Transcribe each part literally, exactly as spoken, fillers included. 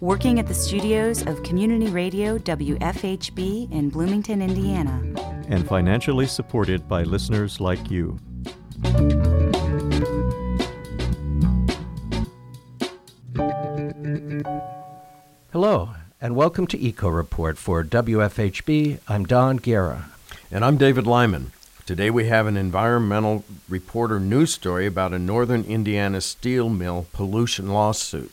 working at the studios of Community Radio W F H B in Bloomington, Indiana, and financially supported by listeners like you. Hello, and welcome to Eco Report for W F H B. I'm Don Guerra. And I'm David Lyman. Today we have an environmental reporter news story about a northern Indiana steel mill pollution lawsuit.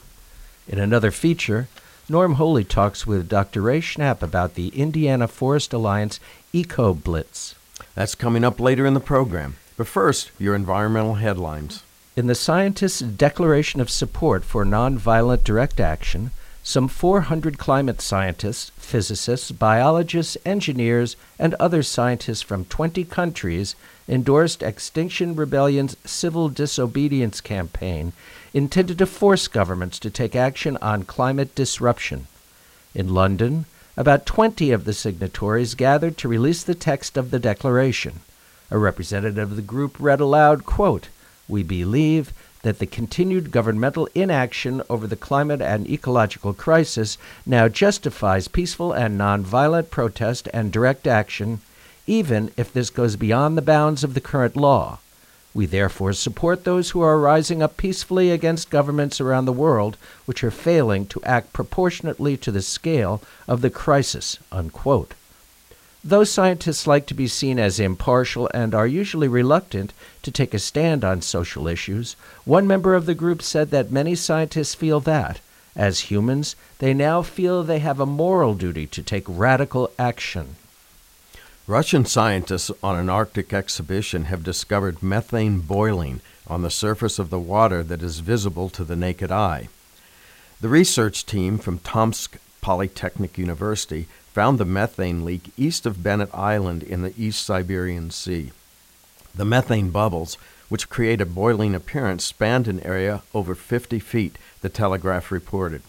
In another feature, Norm Holy talks with Doctor Ray Schnapp about the Indiana Forest Alliance Eco Blitz. That's coming up later in the program. But first, your environmental headlines. In the scientists' declaration of support for nonviolent direct action, some four hundred climate scientists, physicists, biologists, engineers, and other scientists from twenty countries endorsed Extinction Rebellion's civil disobedience campaign intended to force governments to take action on climate disruption. In London, about twenty of the signatories gathered to release the text of the declaration. A representative of the group read aloud, quote, "We believe that the continued governmental inaction over the climate and ecological crisis now justifies peaceful and nonviolent protest and direct action, even if this goes beyond the bounds of the current law. We therefore support those who are rising up peacefully against governments around the world which are failing to act proportionately to the scale of the crisis," unquote. Though scientists like to be seen as impartial and are usually reluctant to take a stand on social issues, one member of the group said that many scientists feel that, as humans, they now feel they have a moral duty to take radical action. Russian scientists on an Arctic exhibition have discovered methane boiling on the surface of the water that is visible to the naked eye. The research team from Tomsk Polytechnic University found the methane leak east of Bennett Island in the East Siberian Sea. The methane bubbles, which create a boiling appearance, spanned an area over fifty feet, the Telegraph reported.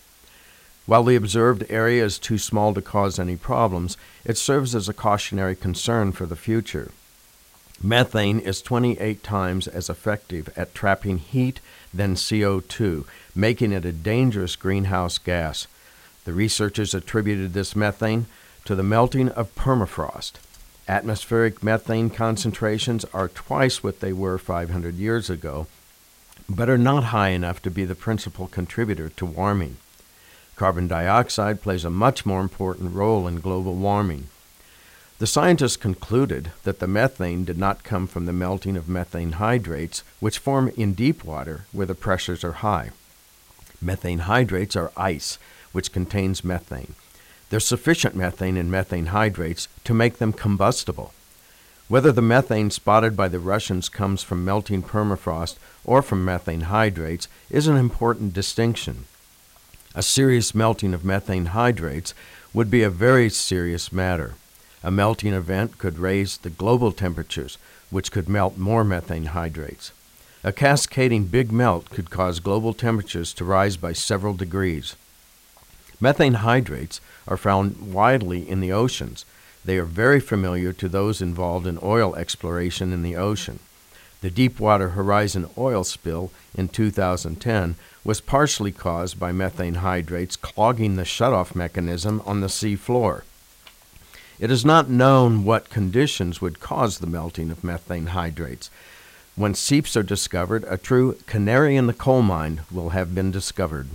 While the observed area is too small to cause any problems, it serves as a cautionary concern for the future. Methane is twenty-eight times as effective at trapping heat than C O two, making it a dangerous greenhouse gas. The researchers attributed this methane to the melting of permafrost. Atmospheric methane concentrations are twice what they were five hundred years ago, but are not high enough to be the principal contributor to warming. Carbon dioxide plays a much more important role in global warming. The scientists concluded that the methane did not come from the melting of methane hydrates, which form in deep water where the pressures are high. Methane hydrates are ice, which contains methane. There's sufficient methane in methane hydrates to make them combustible. Whether the methane spotted by the Russians comes from melting permafrost or from methane hydrates is an important distinction. A serious melting of methane hydrates would be a very serious matter. A melting event could raise the global temperatures, which could melt more methane hydrates. A cascading big melt could cause global temperatures to rise by several degrees. Methane hydrates are found widely in the oceans. They are very familiar to those involved in oil exploration in the ocean. The Deepwater Horizon oil spill in two thousand ten was partially caused by methane hydrates clogging the shutoff mechanism on the sea floor. It is not known what conditions would cause the melting of methane hydrates. When seeps are discovered, a true canary in the coal mine will have been discovered.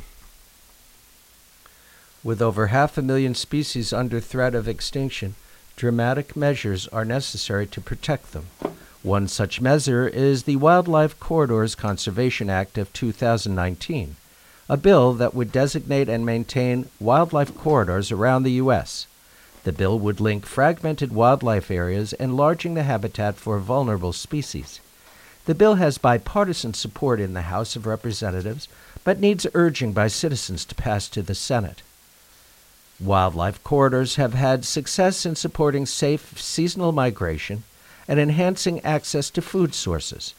With over half a million species under threat of extinction, dramatic measures are necessary to protect them. One such measure is the Wildlife Corridors Conservation Act of two thousand nineteen, a bill that would designate and maintain wildlife corridors around the U S. The bill would link fragmented wildlife areas, enlarging the habitat for vulnerable species. The bill has bipartisan support in the House of Representatives, but needs urging by citizens to pass to the Senate. Wildlife corridors have had success in supporting safe seasonal migration and enhancing access to food sources.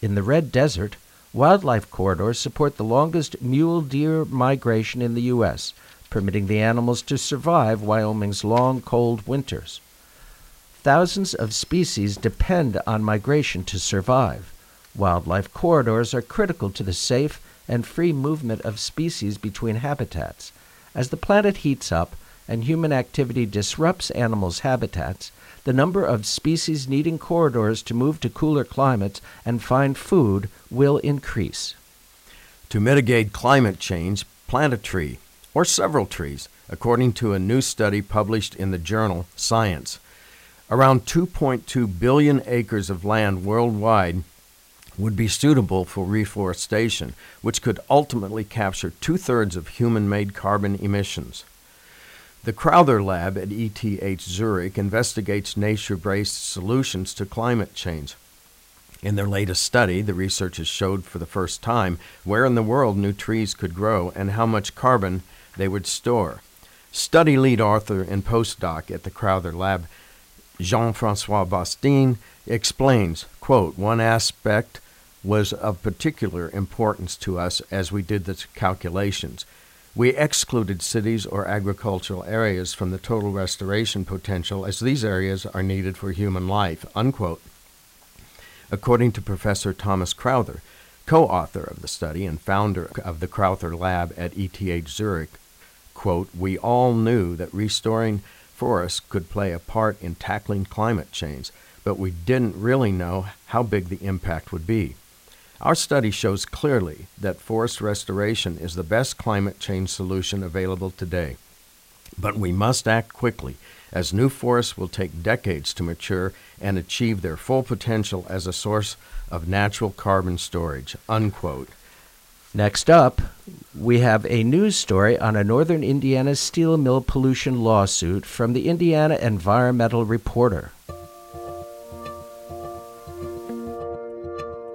In the Red Desert, wildlife corridors support the longest mule deer migration in the U S, permitting the animals to survive Wyoming's long, cold winters. Thousands of species depend on migration to survive. Wildlife corridors are critical to the safe and free movement of species between habitats. As the planet heats up and human activity disrupts animals' habitats, the number of species needing corridors to move to cooler climates and find food will increase. To mitigate climate change, plant a tree, or several trees, according to a new study published in the journal Science. Around two point two billion acres of land worldwide would be suitable for reforestation, which could ultimately capture two-thirds of human-made carbon emissions. The Crowther Lab at E T H Zurich investigates nature-based solutions to climate change. In their latest study, the researchers showed for the first time where in the world new trees could grow and how much carbon they would store. Study lead author and postdoc at the Crowther Lab, Jean-Francois Bastien, explains, quote, "One aspect was of particular importance to us as we did the calculations. We excluded cities or agricultural areas from the total restoration potential as these areas are needed for human life," unquote. According to Professor Thomas Crowther, co-author of the study and founder of the Crowther Lab at E T H Zurich, quote, "We all knew that restoring forests could play a part in tackling climate change, but we didn't really know how big the impact would be. Our study shows clearly that forest restoration is the best climate change solution available today. But we must act quickly, as new forests will take decades to mature and achieve their full potential as a source of natural carbon storage," unquote. Next up, we have a news story on a northern Indiana steel mill pollution lawsuit from the Indiana Environmental Reporter.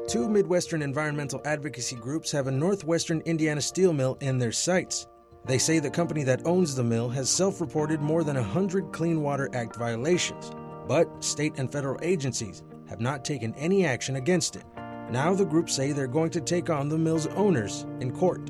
Two Midwestern environmental advocacy groups have a northwestern Indiana steel mill in their sights. They say the company that owns the mill has self-reported more than one hundred Clean Water Act violations, but state and federal agencies have not taken any action against it. Now the groups say they're going to take on the mill's owners in court.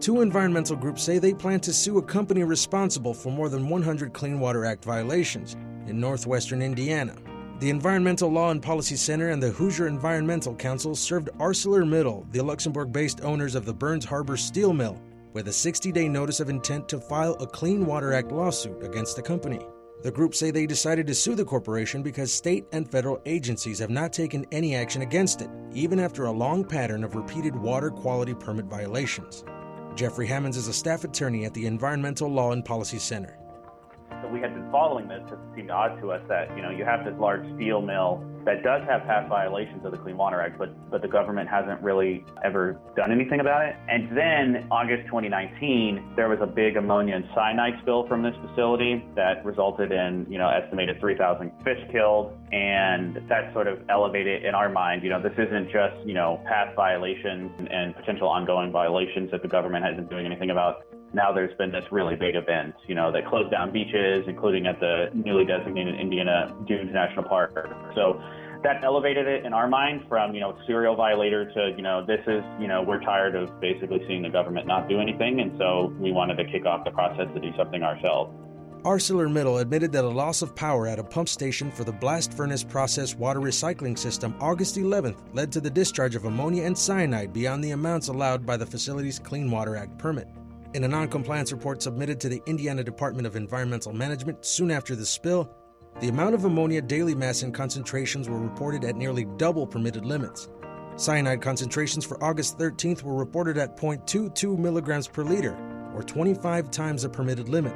Two environmental groups say they plan to sue a company responsible for more than one hundred Clean Water Act violations in northwestern Indiana. The Environmental Law and Policy Center and the Hoosier Environmental Council served ArcelorMittal, the Luxembourg-based owners of the Burns Harbor Steel Mill, with a sixty-day notice of intent to file a Clean Water Act lawsuit against the company. The group say they decided to sue the corporation because state and federal agencies have not taken any action against it, even after a long pattern of repeated water quality permit violations. Jeffrey Hammonds is a staff attorney at the Environmental Law and Policy Center. We had been following this. It seemed odd to us that, you know, you have this large steel mill that does have past violations of the Clean Water Act, but, but the government hasn't really ever done anything about it. And then August twenty nineteen, there was a big ammonia and cyanide spill from this facility that resulted in, you know, estimated three thousand fish killed. And that sort of elevated in our mind, you know, this isn't just, you know, past violations and, and potential ongoing violations that the government hasn't doing anything about. Now there's been this really big event, you know, that closed down beaches, including at the newly designated Indiana Dunes National Park. So that elevated it in our mind from, you know, serial violator to, you know, this is, you know, we're tired of basically seeing the government not do anything. And so we wanted to kick off the process to do something ourselves. ArcelorMittal admitted that a loss of power at a pump station for the blast furnace process water recycling system August eleventh led to the discharge of ammonia and cyanide beyond the amounts allowed by the facility's Clean Water Act permit. In a non-compliance report submitted to the Indiana Department of Environmental Management soon after the spill, the amount of ammonia daily mass and concentrations were reported at nearly double permitted limits. Cyanide concentrations for August thirteenth were reported at zero point two two milligrams per liter, or twenty-five times the permitted limit.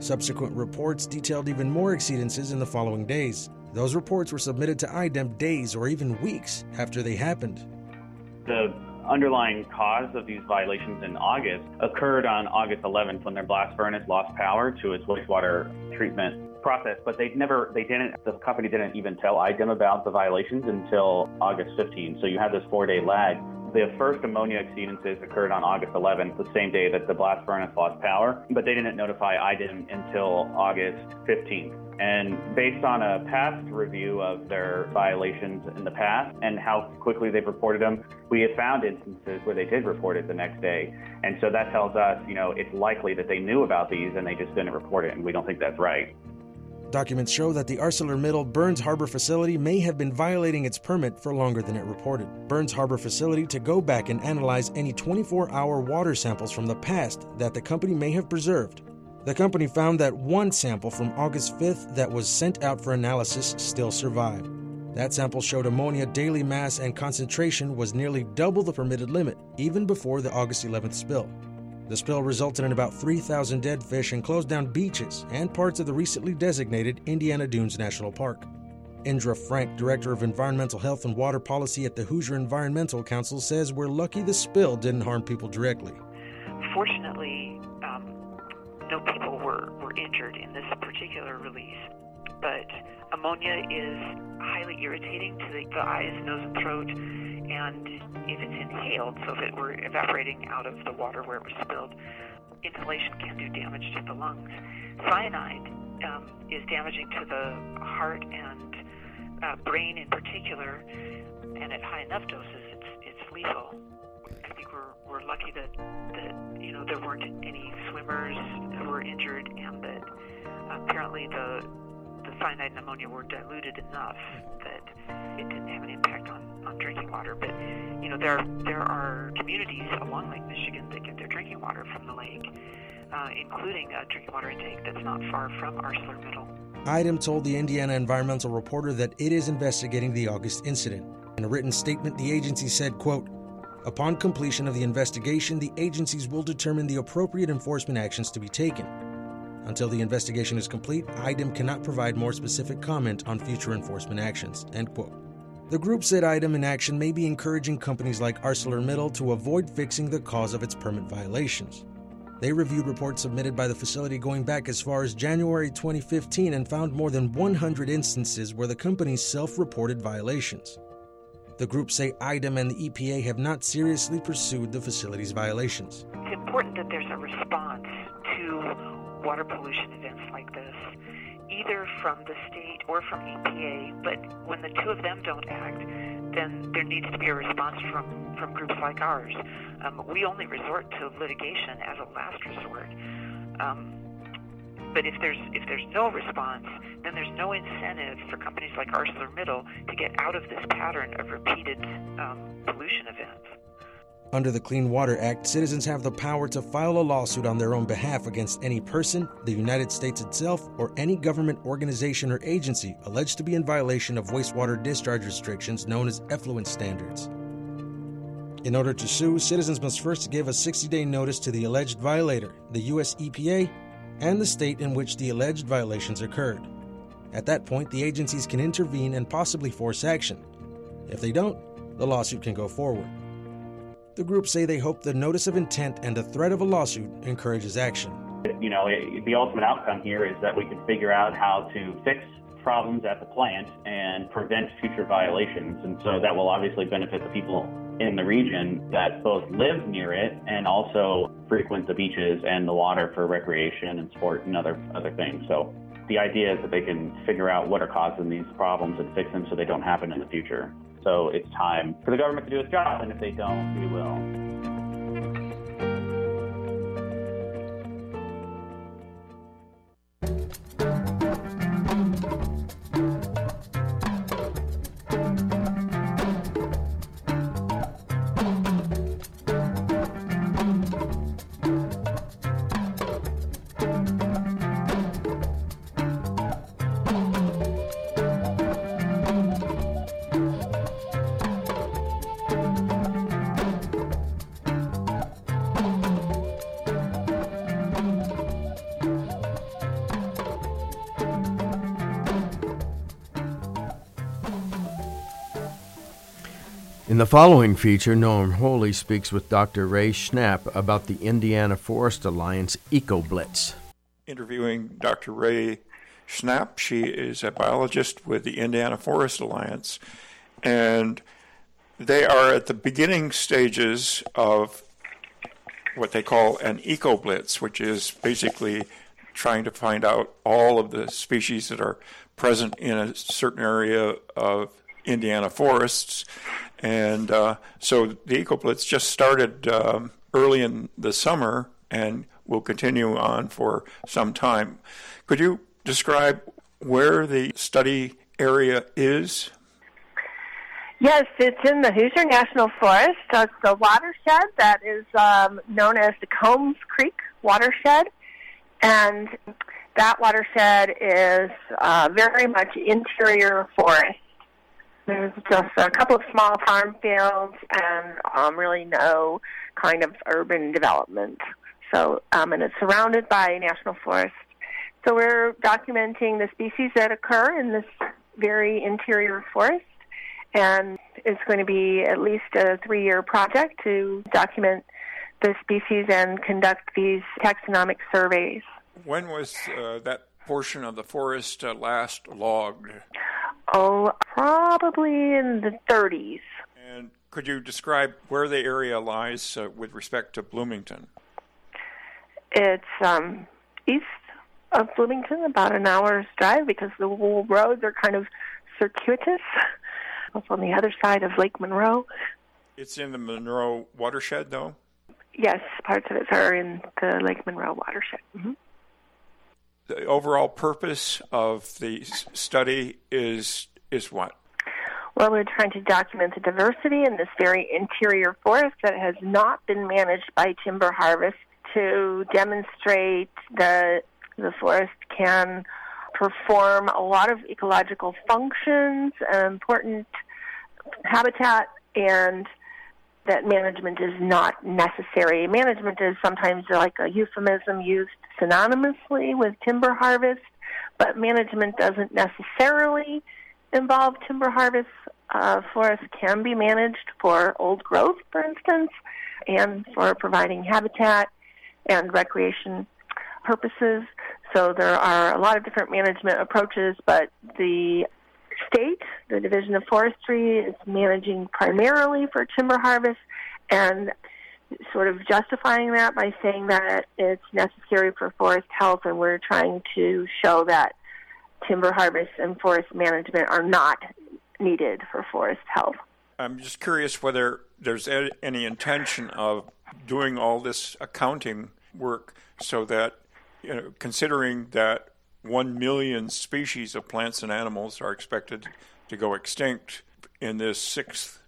Subsequent reports detailed even more exceedances in the following days. Those reports were submitted to I D E M days or even weeks after they happened. The underlying cause of these violations in August occurred on August eleventh when their blast furnace lost power to its wastewater treatment process, but they never, they didn't, the company didn't even tell I D E M about the violations until August fifteenth. So you had this four-day lag. The first ammonia exceedances occurred on August eleventh, the same day that the blast furnace lost power, but they didn't notify I D I M until August fifteenth. And based on a past review of their violations in the past and how quickly they've reported them, we have found instances where they did report it the next day. And so that tells us, you know, it's likely that they knew about these and they just didn't report it, and we don't think that's right. Documents show that the ArcelorMittal Burns Harbor facility may have been violating its permit for longer than it reported. Burns Harbor facility to go back and analyze any twenty-four hour water samples from the past that the company may have preserved. The company found that one sample from August fifth that was sent out for analysis still survived. That sample showed ammonia daily mass and concentration was nearly double the permitted limit, even before the August eleventh spill. The spill resulted in about three thousand dead fish and closed down beaches and parts of the recently designated Indiana Dunes National Park. Indra Frank, Director of Environmental Health and Water Policy at the Hoosier Environmental Council, says we're lucky the spill didn't harm people directly. Fortunately, um no people were, were injured in this particular release, but ammonia is highly irritating to the, the eyes, nose, and throat, and if it's inhaled, so if it were evaporating out of the water where it was spilled, inhalation can do damage to the lungs. Cyanide um, is damaging to the heart and uh, brain in particular, and at high enough doses, it's, it's lethal. I think we're, we're lucky that, that, you know, there weren't any swimmers who were injured, and that apparently the, the cyanide and ammonia were diluted enough that it didn't have an impact on, on drinking water. But, you know, there, there are communities along Lake Michigan that get their drinking water from the lake, uh, including a drinking water intake that's not far from ArcelorMittal. I D I M told the Indiana Environmental Reporter that it is investigating the August incident. In a written statement, the agency said, quote, "Upon completion of the investigation, the agencies will determine the appropriate enforcement actions to be taken. Until the investigation is complete, I D I M cannot provide more specific comment on future enforcement actions," end quote. The group said I D I M in action may be encouraging companies like ArcelorMittal to avoid fixing the cause of its permit violations. They reviewed reports submitted by the facility going back as far as January twenty fifteen and found more than one hundred instances where the company self-reported violations. The group say I D I M and the E P A have not seriously pursued the facility's violations. It's important that there's a response to water pollution events like this, either from the state or from E P A, but when the two of them don't act, then there needs to be a response from, from groups like ours. Um, we only resort to litigation as a last resort. Um, But if there's if there's no response, then there's no incentive for companies like ArcelorMittal to get out of this pattern of repeated um, pollution events. Under the Clean Water Act, citizens have the power to file a lawsuit on their own behalf against any person, the United States itself, or any government organization or agency alleged to be in violation of wastewater discharge restrictions known as effluent standards. In order to sue, citizens must first give a sixty-day notice to the alleged violator, the U S E P A, and the state in which the alleged violations occurred. At that point, the agencies can intervene and possibly force action. If they don't, the lawsuit can go forward. The group say they hope the notice of intent and the threat of a lawsuit encourages action. You know, it, the ultimate outcome here is that we can figure out how to fix problems at the plant and prevent future violations. And so that will obviously benefit the people in the region that both live near it and also frequent the beaches and the water for recreation and sport and other other things. So the idea is that they can figure out what are causing these problems and fix them so they don't happen in the future. So it's time for the government to do its job, and if they don't, we will. In the following feature, Norm Holy speaks with Doctor Ray Schnapp about the Indiana Forest Alliance Eco Blitz. Interviewing Doctor Ray Schnapp, she is a biologist with the Indiana Forest Alliance, and They are at the beginning stages of what they call an eco-blitz, which is basically trying to find out all of the species that are present in a certain area of Indiana forests. And uh, so the eco-blitz just started um, early in the summer and will continue on for some time. Could you describe where the study area is? Yes, it's in the Hoosier National Forest. It's a watershed that is um, known as the Combs Creek Watershed. And that watershed is uh, very much interior forest. There's just a couple of small farm fields and um, really no kind of urban development. So, um, and it's surrounded by national forest. So we're documenting the species that occur in this very interior forest. And it's going to be at least a three-year project to document the species and conduct these taxonomic surveys. When was uh, that portion of the forest uh, last logged? Oh, probably in the thirties. And could you describe where the area lies uh, with respect to Bloomington? It's um, east of Bloomington, about an hour's drive, because the whole roads are kind of circuitous. It's on the other side of Lake Monroe. It's in the Monroe watershed, though? Yes, parts of it are in the Lake Monroe watershed. Mm-hmm. The overall purpose of the study is is what? Well, we're trying to document the diversity in this very interior forest that has not been managed by timber harvest, to demonstrate that the forest can perform a lot of ecological functions, important habitat, and that management is not necessary. Management is sometimes like a euphemism used synonymously with timber harvest, but management doesn't necessarily involve timber harvest. Uh, forests can be managed for old growth, for instance, and for providing habitat and recreation purposes. So there are a lot of different management approaches, but the state, the Division of Forestry, is managing primarily for timber harvest and sort of justifying that by saying that it's necessary for forest health, and we're trying to show that timber harvest and forest management are not needed for forest health. I'm just curious whether there's any intention of doing all this accounting work so that, you know, considering that one million species of plants and animals are expected to go extinct in this sixth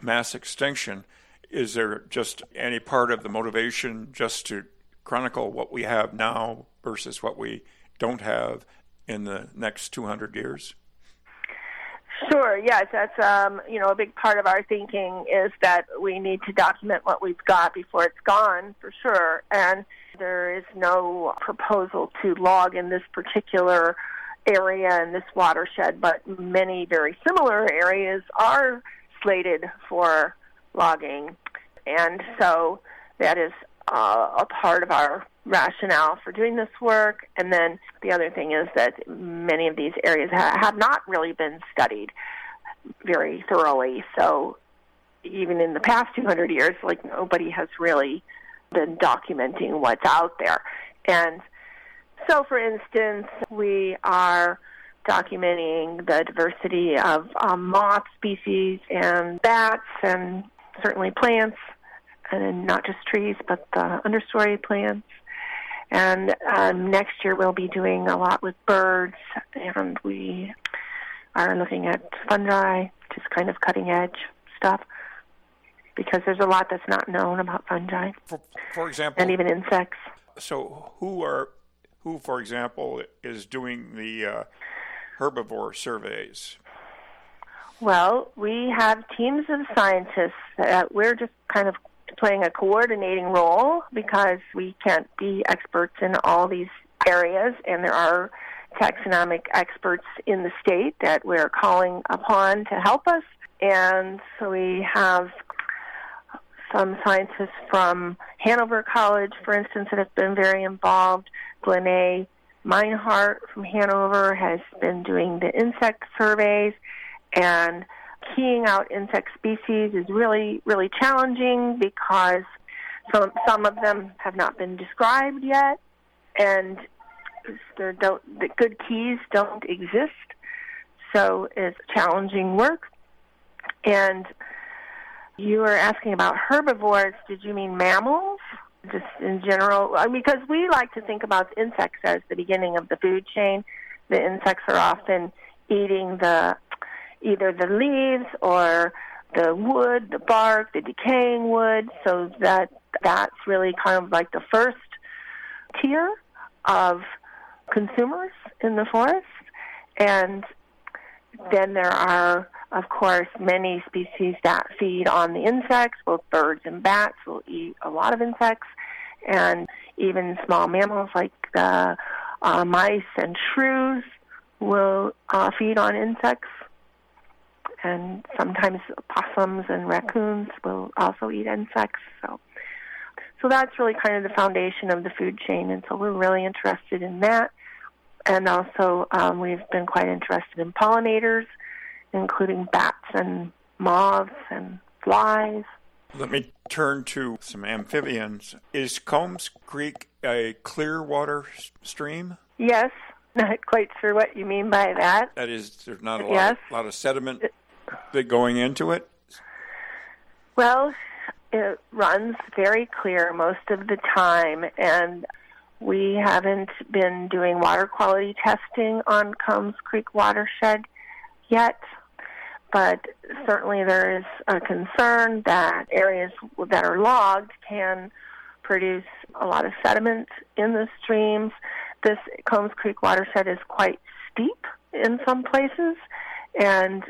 mass extinction, is there just any part of the motivation just to chronicle what we have now versus what we don't have in the next two hundred years? Sure, yes, that's, um, you know, a big part of our thinking is that we need to document what we've got before it's gone, for sure, and there is no proposal to log in this particular area in this watershed, but many very similar areas are slated for logging, and so that is uh, a part of our rationale for doing this work. And then the other thing is that many of these areas ha- have not really been studied very thoroughly. So even in the past two hundred years, like, nobody has really been documenting what's out there. And so, for instance, we are documenting the diversity of um, moth species and bats and certainly plants, and not just trees, but the understory plants. And um, next year we'll be doing a lot with birds, and we are looking at fungi, just kind of cutting-edge stuff, because there's a lot that's not known about fungi. For, for example... And even insects. So who, are, who, for example, is doing the uh, herbivore surveys? Well, we have teams of scientists that we're just kind of playing a coordinating role, because we can't be experts in all these areas, and there are taxonomic experts in the state that we're calling upon to help us. And so we have some scientists from Hanover College, for instance, that have been very involved. Glennay Meinhart from Hanover has been doing the insect surveys, and keying out insect species is really, really challenging because some, some of them have not been described yet, and there don't, the good keys don't exist. So it's challenging work. And you were asking about herbivores. Did you mean mammals? Just in general, because we like to think about insects as the beginning of the food chain. The insects are often eating the either the leaves or the wood, the bark, the decaying wood. So that that's really kind of like the first tier of consumers in the forest. And then there are, of course, many species that feed on the insects. Both birds and bats will eat a lot of insects, and even small mammals like the uh, mice and shrews will uh, feed on insects, and sometimes opossums and raccoons will also eat insects. So, so that's really kind of the foundation of the food chain, and so we're really interested in that. And also, um, we've been quite interested in pollinators, including bats and moths and flies. Let me turn to some amphibians. Is Combs Creek a clear water s- stream? Yes. Not quite sure what you mean by that. That is, there's not a lot, yes. of, lot of sediment it, going into it? Well, it runs very clear most of the time, and we haven't been doing water quality testing on Combs Creek Watershed yet. But certainly there is a concern that areas that are logged can produce a lot of sediment in the streams. This Combs Creek watershed is quite steep in some places, and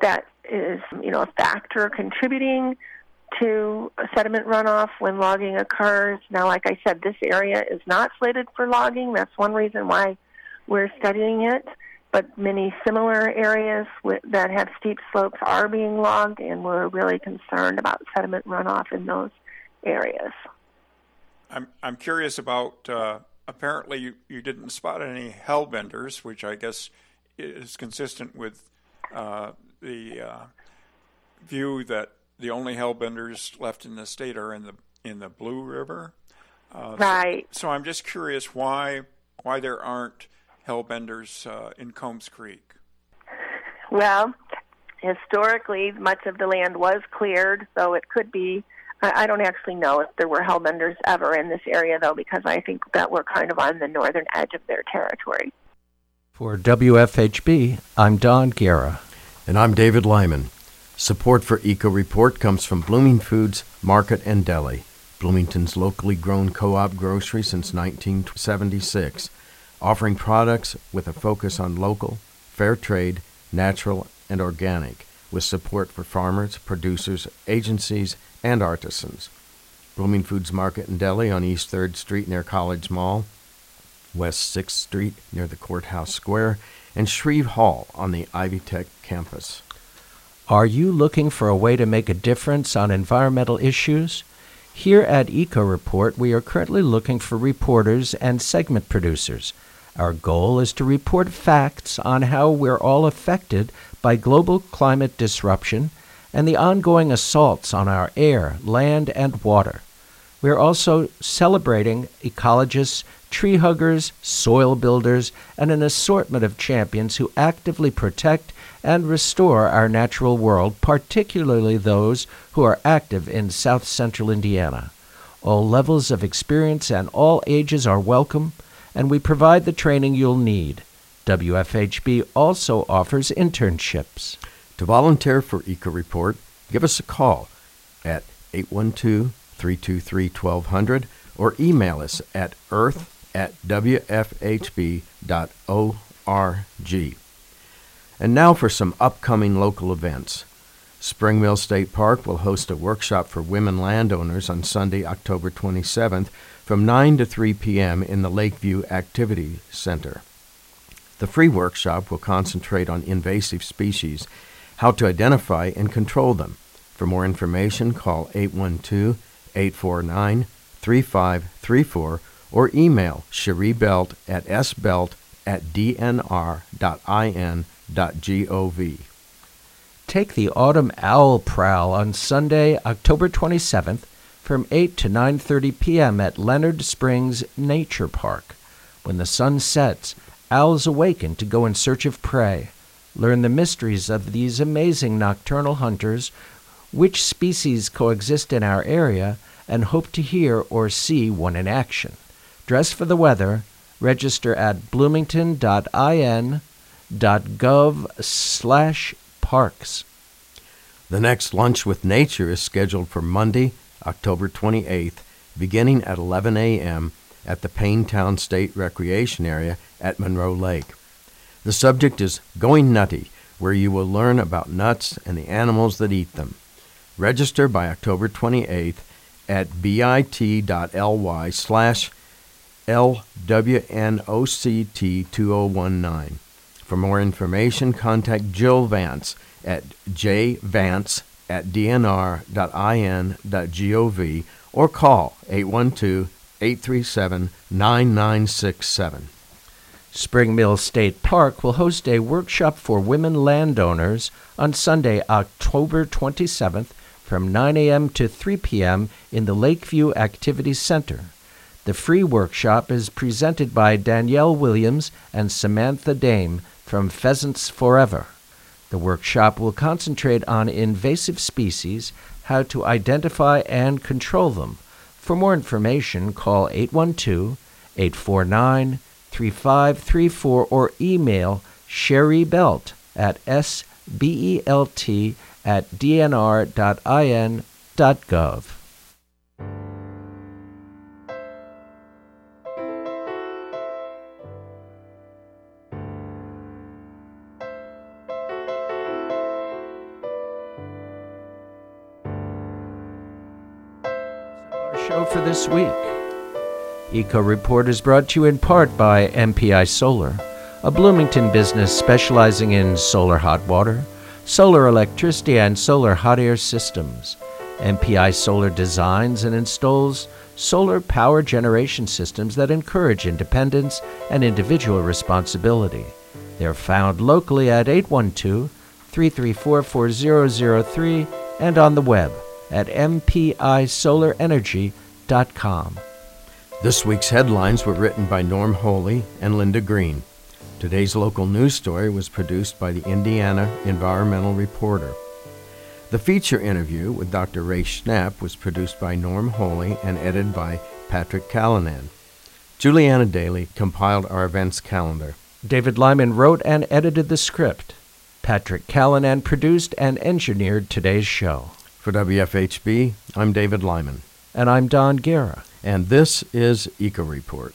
that is, you know, a factor contributing to sediment runoff when logging occurs. Now, like I said, this area is not slated for logging. That's one reason why we're studying it. But many similar areas with, that have steep slopes are being logged, and we're really concerned about sediment runoff in those areas. I'm I'm curious about, uh, apparently you, you didn't spot any hellbenders, which I guess is consistent with uh, the uh, view that the only hellbenders left in the state are in the in the Blue River. Uh, right. So, so I'm just curious why why there aren't hellbenders uh, in Combs Creek? Well, historically, much of the land was cleared, so it could be. I, I don't actually know if there were hellbenders ever in this area, though, because I think that we're kind of on the northern edge of their territory. For W F H B, I'm Don Guerra. And I'm David Lyman. Support for Eco Report comes from Blooming Foods Market and Deli, Bloomington's locally grown co-op grocery since nineteen seventy-six. Offering products with a focus on local, fair trade, natural, and organic, with support for farmers, producers, agencies, and artisans. Blooming Foods Market and Deli on East third Street near College Mall, West sixth Street near the Courthouse Square, and Shreve Hall on the Ivy Tech campus. Are you looking for a way to make a difference on environmental issues? Here at Eco Report, we are currently looking for reporters and segment producers. Our goal is to report facts on how we're all affected by global climate disruption and the ongoing assaults on our air, land, and water. We're also celebrating ecologists, tree huggers, soil builders, and an assortment of champions who actively protect and restore our natural world, particularly those who are active in South Central Indiana. All levels of experience and all ages are welcome, and we provide the training you'll need. W F H B also offers internships. To volunteer for Eco Report, give us a call at eight one two, three two three, one two zero zero or email us at earth at w f h b dot org. And now for some upcoming local events. Spring Mill State Park will host a workshop for women landowners on Sunday, October twenty-seventh from nine to three p.m. in the Lakeview Activity Center. The free workshop will concentrate on invasive species, how to identify and control them. For more information, call eight one two, eight four nine, three five three four or email Sheree Belt at sbelt at d n r dot in dot gov. take the Autumn Owl Prowl on Sunday, October twenty-seventh from eight to nine thirty p.m. at Leonard Springs Nature Park. When the sun sets, owls awaken to go in search of prey. Learn the mysteries of these amazing nocturnal hunters, which species coexist in our area, and hope to hear or see one in action. Dress for the weather. Register at bloomington dot in dot gov slash parks. The next Lunch with Nature is scheduled for Monday, October twenty-eighth, beginning at eleven a.m. at the Paintown State Recreation Area at Monroe Lake. The subject is Going Nutty, where you will learn about nuts and the animals that eat them. Register by October twenty-eighth at bit.ly slash LWNOCT2019. For more information, contact Jill Vance at jvance at dnr.in.gov or call eight one two, eight three seven, nine nine six seven. Spring Mill State Park will host a workshop for women landowners on Sunday, October twenty-seventh from nine a.m. to three p.m. in the Lakeview Activity Center. The free workshop is presented by Danielle Williams and Samantha Dame from Pheasants Forever. The workshop will concentrate on invasive species, how to identify and control them. For more information, call eight one two, eight four nine, three five three four or email Sheree Belt at sbelt at dnr.in.gov. Show for this week. Eco Report is brought to you in part by M P I Solar, a Bloomington business specializing in solar hot water, solar electricity, and solar hot air systems. M P I Solar designs and installs solar power generation systems that encourage independence and individual responsibility. They're found locally at eight one two, three three four, four zero zero three and on the web at m p i solar energy dot com. This week's headlines were written by Norm Holy and Linda Green. Today's local news story was produced by the Indiana Environmental Reporter. The feature interview with Doctor Ray Schnapp was produced by Norm Holy and edited by Patrick Callanan. Juliana Daly compiled our events calendar. David Lyman wrote and edited the script. Patrick Callanan produced and engineered today's show. For W F H B, I'm David Lyman. And I'm Don Guerra. And this is Eco Report.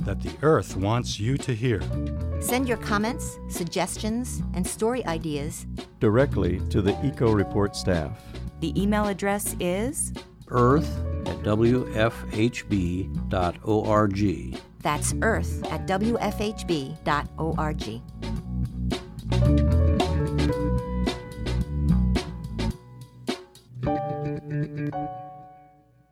that the Earth wants you to hear. Send your comments, suggestions, and story ideas directly to the Eco Report staff. The email address is earth at w f h b dot org. That's earth at w f h b dot org.